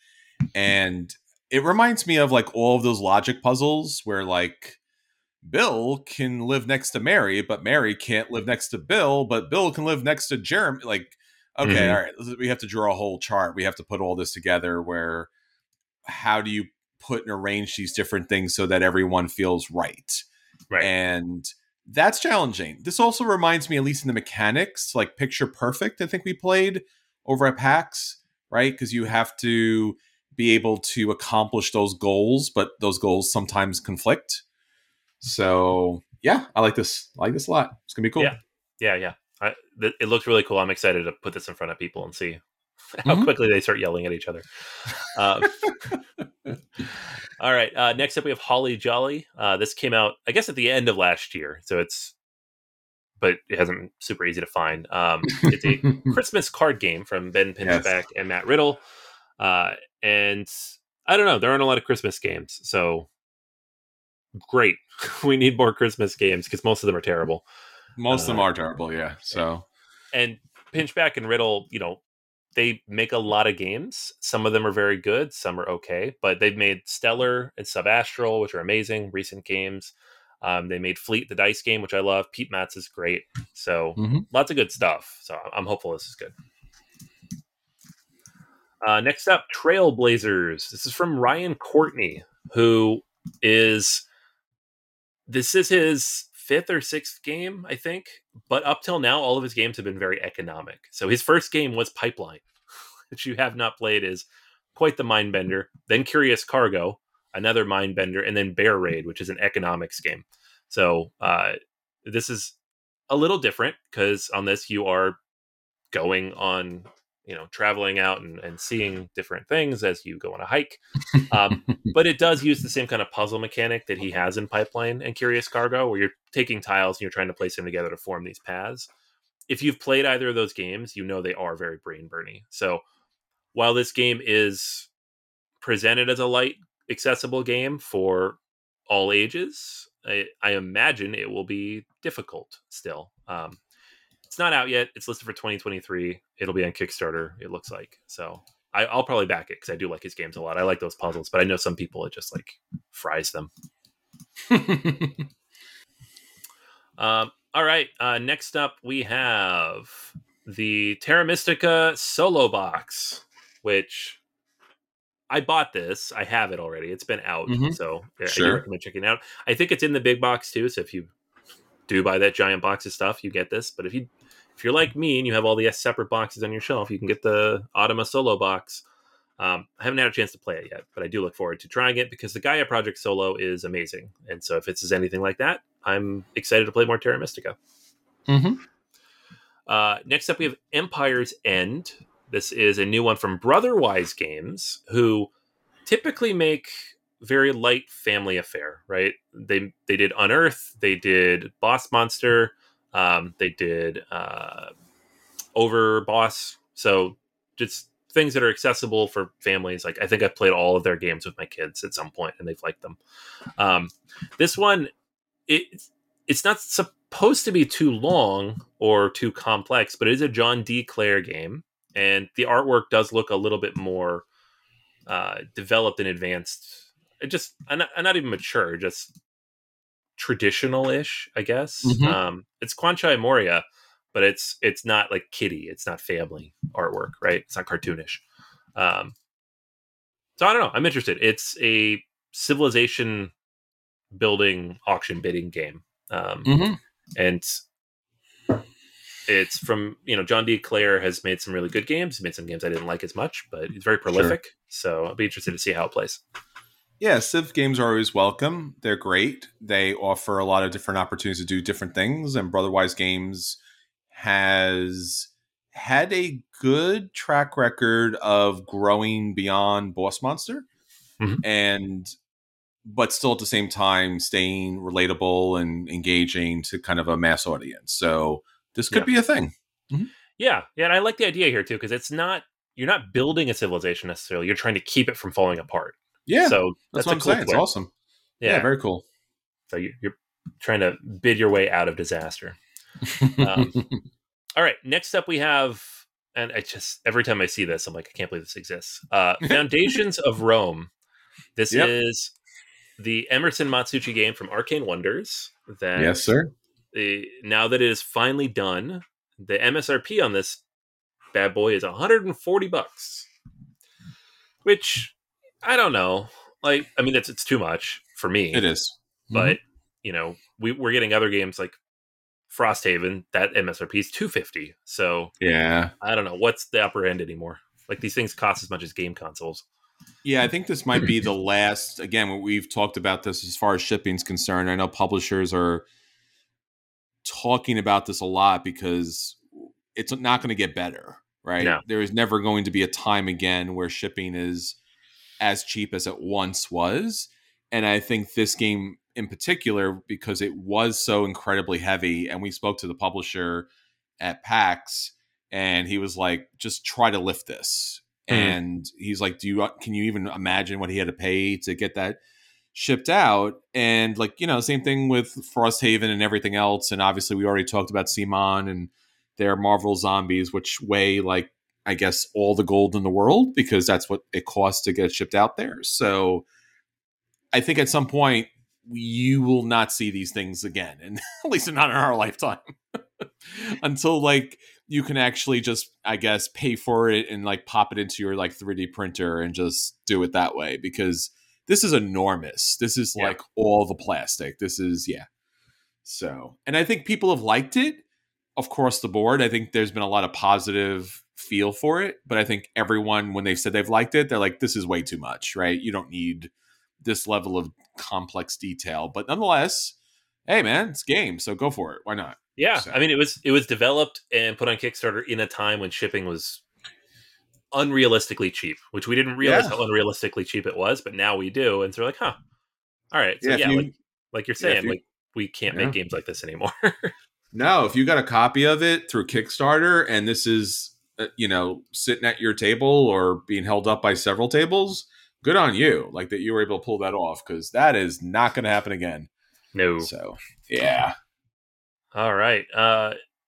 And it reminds me of like all of those logic puzzles where like Bill can live next to Mary, but Mary can't live next to Bill, but Bill can live next to Jeremy. Like, okay, mm-hmm. all right, we have to draw a whole chart. We have to put all this together where how do you put and arrange these different things so that everyone feels right? Right. And that's challenging. This also reminds me, at least in the mechanics, like Picture Perfect, I think we played over at PAX, right? Because you have to be able to accomplish those goals, but those goals sometimes conflict. So, yeah, I like this a lot. It's going to be cool. Yeah, yeah, yeah. It looks really cool. I'm excited to put this in front of people and see how quickly they start yelling at each other. All right. Next up, we have Holly Jolly. This came out, I guess, at the end of last year. So it's, but it hasn't been super easy to find. It's a Christmas card game from Ben Pinchback and Matt Riddle. And I don't know. There aren't a lot of Christmas games. So great. We need more Christmas games because most of them are terrible. Most of them are terrible, yeah. So, and Pinchback and Riddle, you know, they make a lot of games. Some of them are very good, some are okay, but they've made Stellar and Subastral, which are amazing recent games. They made Fleet, the dice game, which I love. Pete Matz is great. So, lots of good stuff. So, I'm hopeful this is good. Next up, Trailblazers. This is from Ryan Courtney, who is... This is his... 5th or 6th game, I think, but up till now, all of his games have been very economic. So his first game was Pipeline, which you have not played, is quite the mind bender. Then Curious Cargo, another mind bender, and then Bear Raid, which is an economics game. So this is a little different because on this you are going on, you know, traveling out and seeing different things as you go on a hike. But it does use the same kind of puzzle mechanic that he has in Pipeline and Curious Cargo, where you're taking tiles and you're trying to place them together to form these paths. If you've played either of those games, you know they are very brain burning. So while this game is presented as a light, accessible game for all ages, I imagine it will be difficult still. It's not out yet. It's listed for 2023. It'll be on Kickstarter, it looks like. So I'll probably back it because I do like his games a lot. I like those puzzles, but I know some people, it just like fries them. All right. Next up, we have the Terra Mystica Solo Box, which I bought this. I have it already. It's been out. So I do recommend checking it out. I think it's in the big box too. So if you do buy that giant box of stuff, you get this. But if you're like me and you have all the separate boxes on your shelf, you can get the Automa Solo box. I haven't had a chance to play it yet, but I do look forward to trying it because the Gaia Project Solo is amazing. And so if it's anything like that, I'm excited to play more Terra Mystica. Next up, we have Empire's End. This is a new one from Brotherwise Games, who typically make very light family affair, right? They did Unearth, they did Boss Monster, they did Over Boss. So just things that are accessible for families. Like I think I've played all of their games with my kids at some point and they've liked them. This one, it's not supposed to be too long or too complex, but it is a John D. Clare game. And the artwork does look a little bit more developed and advanced. I'm not even mature, just traditional-ish, I guess. It's Quanchai Moria, but it's not like kiddie. It's not family artwork, right? It's not cartoonish. So I don't know. I'm interested. It's a civilization building auction bidding game. And it's from, you know, John D. Clare has made some really good games. He made some games I didn't like as much, but he's very prolific. So I'll be interested to see how it plays. Yeah, Civ games are always welcome. They're great. They offer a lot of different opportunities to do different things. And Brotherwise Games has had a good track record of growing beyond Boss Monster, but still at the same time staying relatable and engaging to kind of a mass audience. So this could be a thing. Yeah, and I like the idea here too because it's not, you're not building a civilization necessarily. You're trying to keep it from falling apart. Yeah, so that's what I'm cool saying. It's awesome. Yeah, very cool. So you're trying to bid your way out of disaster. All right, next up we have, and I just, every time I see this, I'm like, I can't believe this exists. Foundations of Rome. This is the Emerson Matsuchi game from Arcane Wonders. That now that it is finally done, the MSRP on this bad boy is $140, which... I don't know. Like, I mean, it's too much for me. It is. But, you know, we're getting other games like Frosthaven, that MSRP is $250. So, yeah. I don't know. What's the upper end anymore? Like, these things cost as much as game consoles. Yeah, I think this might be the last, again, what we've talked about this as far as shipping is concerned. I know publishers are talking about this a lot because it's not going to get better, right? No. There is never going to be a time again where shipping is as cheap as it once was. And I think this game in particular, because it was so incredibly heavy, and we spoke to the publisher at PAX and he was like, just try to lift this. Mm-hmm. And he's like, can you even imagine what he had to pay to get that shipped out? And like, you know, same thing with Frosthaven and everything else. And obviously we already talked about Simon and their Marvel Zombies, which weigh like, I guess, all the gold in the world because that's what it costs to get shipped out there. So I think at some point you will not see these things again, and at least not in our lifetime until like you can actually just, I guess, pay for it and like pop it into your like 3D printer and just do it that way, because this is enormous. This is like all the plastic. This is, So, and I think people have liked it across the board. I think there's been a lot of positive feel for it, but I think everyone, when they've said they've liked it, they're like, this is way too much, right? You don't need this level of complex detail, but nonetheless, hey man, it's game. So go for it. Why not? Yeah. So. I mean, it was developed and put on Kickstarter in a time when shipping was unrealistically cheap, which we didn't realize how unrealistically cheap it was, but now we do. And so we're like, huh, all right. So yeah, like you're saying, like we can't make games like this anymore. No, if you got a copy of it through Kickstarter and this is, you know, sitting at your table or being held up by several tables, good on you, like that you were able to pull that off, because that is not going to happen again. No. So, yeah. All right.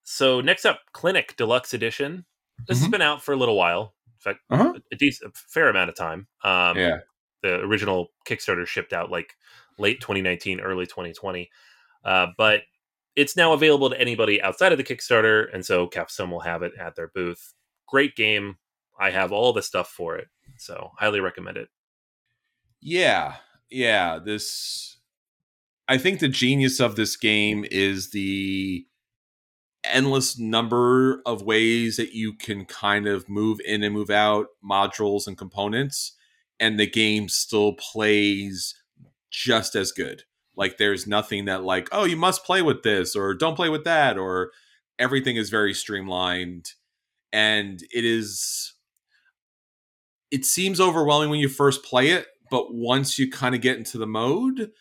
So next up, Clinic Deluxe Edition. This has been out for a little while. In fact, a fair amount of time. The original Kickstarter shipped out like late 2019, early 2020. But it's now available to anybody outside of the Kickstarter, and so Capstone will have it at their booth. Great game. I have all the stuff for it, so highly recommend it. Yeah. I think the genius of this game is the endless number of ways that you can kind of move in and move out modules and components, and the game still plays just as good. Like, there's nothing that like, oh, you must play with this or don't play with that, or everything is very streamlined. And it seems overwhelming when you first play it, but once you kind of get into the mode,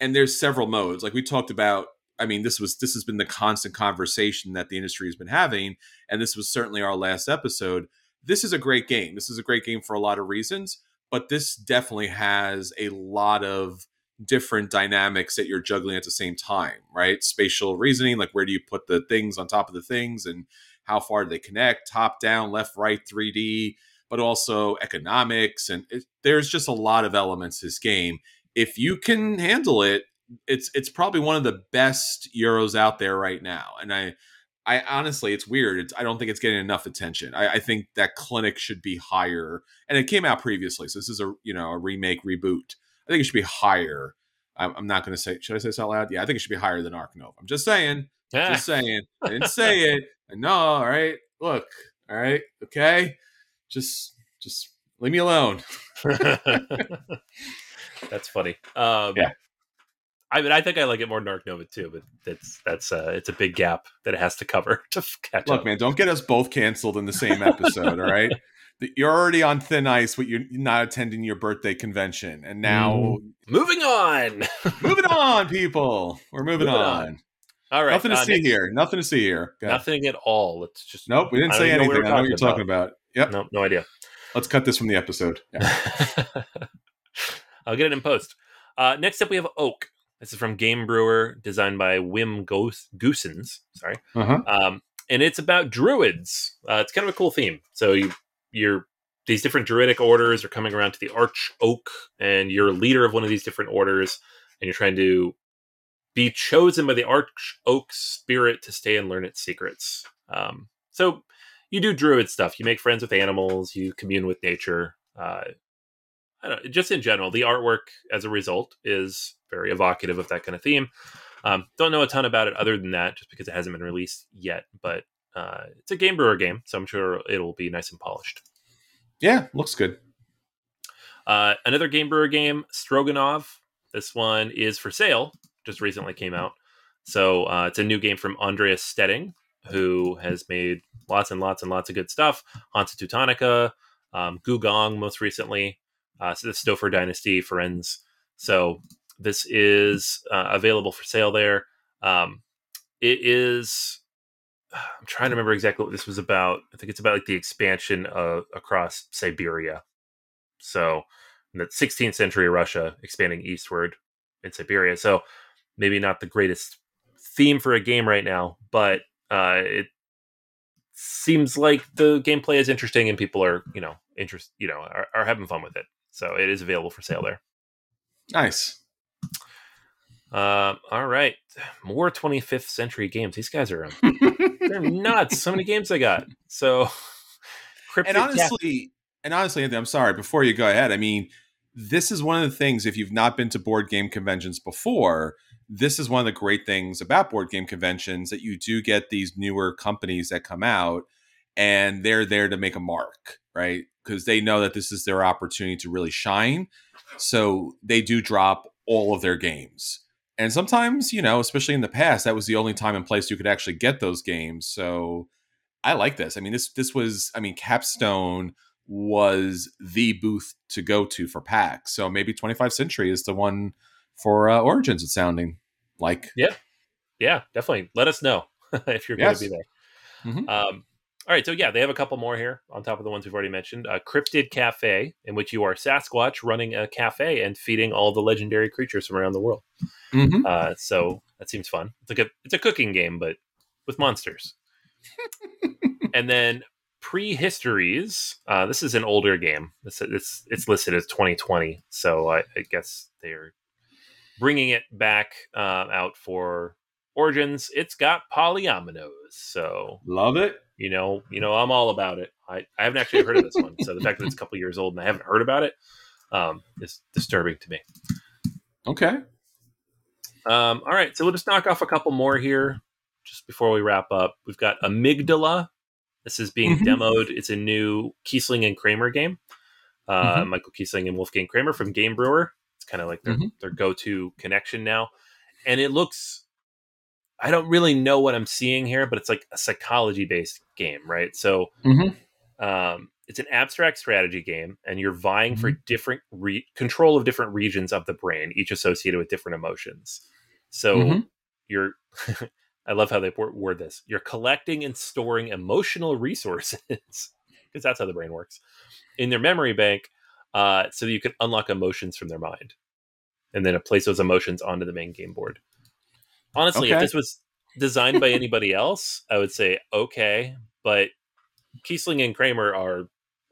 and there's several modes, like we talked about, I mean, this has been the constant conversation that the industry has been having, and this was certainly our last episode. This is a great game. This is a great game for a lot of reasons, but this definitely has a lot of different dynamics that you're juggling at the same time, right? Spatial reasoning, like where do you put the things on top of the things, and how far do they connect, top down, left, right, 3D, but also economics. And there's just a lot of elements to this game. If you can handle it, it's probably one of the best Euros out there right now. And I honestly, it's weird. I don't think it's getting enough attention. I think that Clinic should be higher, and it came out previously, so this is a remake, reboot. I think it should be higher. I'm not going to say, should I say this out loud? Yeah, I think it should be higher than Ark Nova. I'm just saying. Just saying. I didn't say it. I know. All right. Look. All right. Okay. Just leave me alone. That's funny. Yeah. I mean, I think I like it more than Ark Nova too, but it's a big gap that it has to cover to catch up. Look, man, don't get us both canceled in the same episode. All right. You're already on thin ice with you not attending your birthday convention. And now moving on, people. We're moving on. All right. Nothing to see here. Nothing at all. It's just, nope. We didn't say anything. I know what you're talking about. Yep. Nope. No idea. Let's cut this from the episode. Yeah. I'll get it in post. Next up, we have Oak. This is from Game Brewer, designed by Wim Goossens. Sorry. And it's about druids. It's kind of a cool theme. So you're these different druidic orders are coming around to the Arch Oak, and you're a leader of one of these different orders, and you're trying to be chosen by the Arch Oak spirit to stay and learn its secrets. So you do druid stuff. You make friends with animals. You commune with nature. Just in general, the artwork as a result is very evocative of that kind of theme. Don't know a ton about it other than that, just because it hasn't been released yet, but it's a Game Brewer game, so I'm sure it'll be nice and polished. Yeah, looks good. Another Game Brewer game, Stroganov. This one is for sale. Just recently came out. So it's a new game from Andreas Stedding, who has made lots and lots and lots of good stuff. Hansa Teutonica, Gugong most recently, so the Stouffer Dynasty, Ferenz. So this is available for sale there. It is... I'm trying to remember exactly what this was about. I think it's about like the expansion of across Siberia. So in the 16th century Russia expanding eastward in Siberia. So maybe not the greatest theme for a game right now, but it seems like the gameplay is interesting and people are, are having fun with it. So it is available for sale there. Nice. All right. More 25th century games. These guys are they're nuts. So many games they got. So and honestly, Anthony, I'm sorry, before you go ahead, I mean, this is one of the things, if you've not been to board game conventions before, this is one of the great things about board game conventions, that you do get these newer companies that come out and they're there to make a mark, right? Because they know that this is their opportunity to really shine. So they do drop all of their games. And sometimes, especially in the past, that was the only time and place you could actually get those games. So I like this. I mean, this was Capstone was the booth to go to for PAX. So maybe 25th Century is the one for Origins, it's sounding like. Yeah, definitely. Let us know if you're going to be there. Mm-hmm. All right. So, yeah, they have a couple more here on top of the ones we've already mentioned. Cryptid Cafe, in which you are Sasquatch running a cafe and feeding all the legendary creatures from around the world. Mm-hmm. So that seems fun. It's a cooking game, but with monsters. And then Prehistories. This is an older game. It's listed as 2020. So I guess they're bringing it back out for Origins. It's got polyominoes. So love it. I'm all about it. I haven't actually heard of this one. So the fact that it's a couple years old and I haven't heard about it is disturbing to me. Okay. All right. So we'll just knock off a couple more here just before we wrap up. We've got Amygdala. This is being demoed. It's a new Kiesling and Kramer game. Michael Kiesling and Wolfgang Kramer from Game Brewer. It's kind of like their go-to connection now. And it looks... I don't really know what I'm seeing here, but it's like a psychology-based game, right? So it's an abstract strategy game, and you're vying for different control of different regions of the brain, each associated with different emotions. So I love how they word this. You're collecting and storing emotional resources, because that's how the brain works, in their memory bank, so that you can unlock emotions from their mind, and then place those emotions onto the main game board. Honestly, okay. If this was designed by anybody else, I would say, okay. But Kiesling and Kramer are a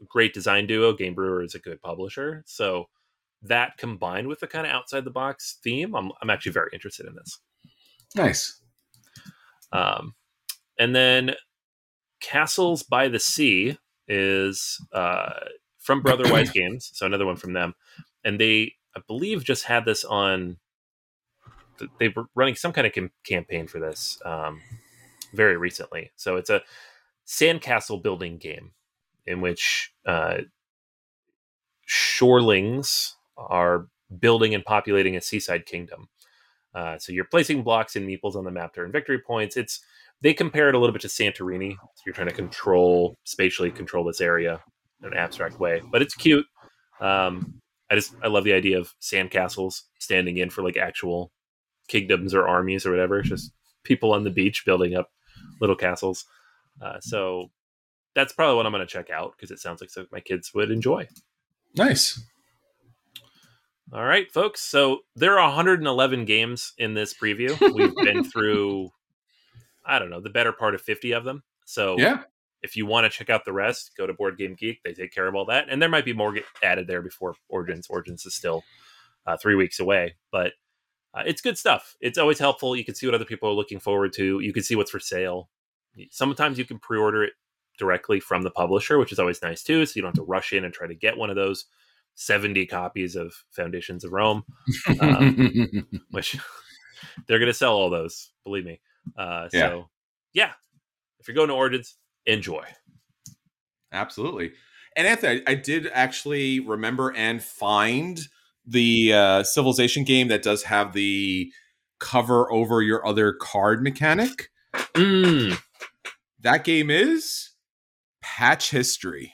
great design duo. Game Brewer is a good publisher. So that combined with the kind of outside-the-box theme, I'm actually very interested in this. Nice. And then Castles by the Sea is from Brotherwise Games. So another one from them. And they, I believe, just had this on... They were running some kind of campaign for this very recently. So it's a sandcastle building game in which shorelings are building and populating a seaside kingdom. So you're placing blocks and meeples on the map to earn victory points. They compare it a little bit to Santorini. So you're trying to spatially control this area in an abstract way, but it's cute. I love the idea of sandcastles standing in for like actual kingdoms or armies or whatever. It's just people on the beach building up little castles. So that's probably what I'm going to check out because it sounds like something my kids would enjoy. Nice. All right, folks. So there are 111 games in this preview. We've been through, I don't know, the better part of 50 of them. So yeah. If you want to check out the rest, go to Board Game Geek. They take care of all that. And there might be more added there before Origins. Origins is still 3 weeks away, but it's good stuff. It's always helpful. You can see what other people are looking forward to. You can see what's for sale. Sometimes you can pre-order it directly from the publisher, which is always nice too. So you don't have to rush in and try to get one of those 70 copies of Foundations of Rome, which they're going to sell all those, believe me. So yeah, if you're going to Origins, enjoy. Absolutely. And Anthony, I did actually remember and find the Civilization game that does have the cover over your other card mechanic. That game is Patch History.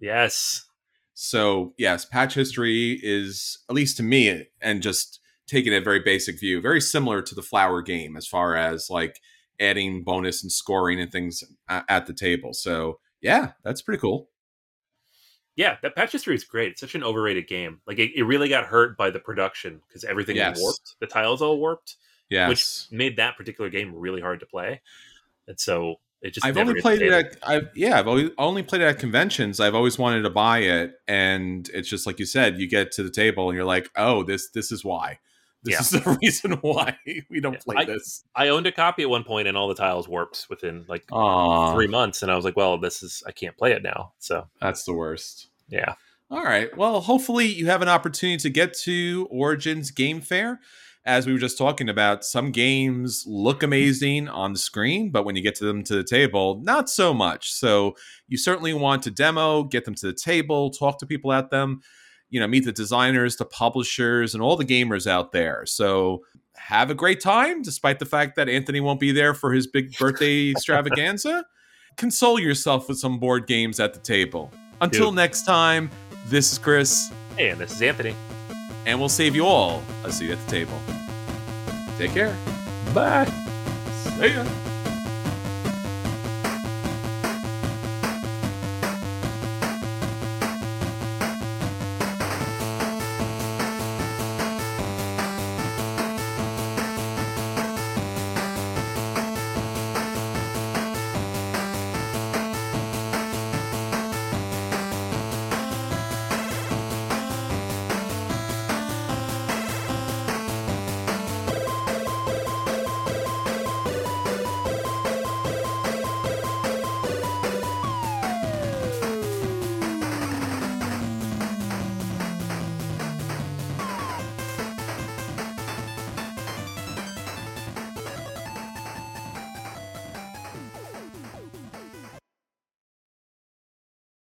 Yes. So, yes, Patch History is, at least to me, and just taking a very basic view, very similar to the Flower game as far as like adding bonus and scoring and things at the table. So, yeah, that's pretty cool. Yeah, that Patch History is great. It's such an overrated game. Like, it really got hurt by the production because everything warped. The tiles all warped, which made that particular game really hard to play. And so it just I've only played it at conventions. I've always wanted to buy it, and it's just like you said. You get to the table, and you're like, "Oh, this is why. This is the reason why we don't play this." I owned a copy at one point, and all the tiles warped within like 3 months, and I was like, "Well, I can't play it now." So that's the worst. Yeah. All right. Well, hopefully you have an opportunity to get to Origins Game Fair. As we were just talking about, some games look amazing on the screen, but when you get to the table, not so much. So you certainly want to demo, get them to the table, talk to people at them, meet the designers, the publishers, and all the gamers out there. So have a great time, despite the fact that Anthony won't be there for his big birthday extravaganza. Console yourself with some board games at the table. Until next time, this is Chris. Hey, and this is Anthony. And we'll save you all a seat at the table. Take care. Bye. See ya.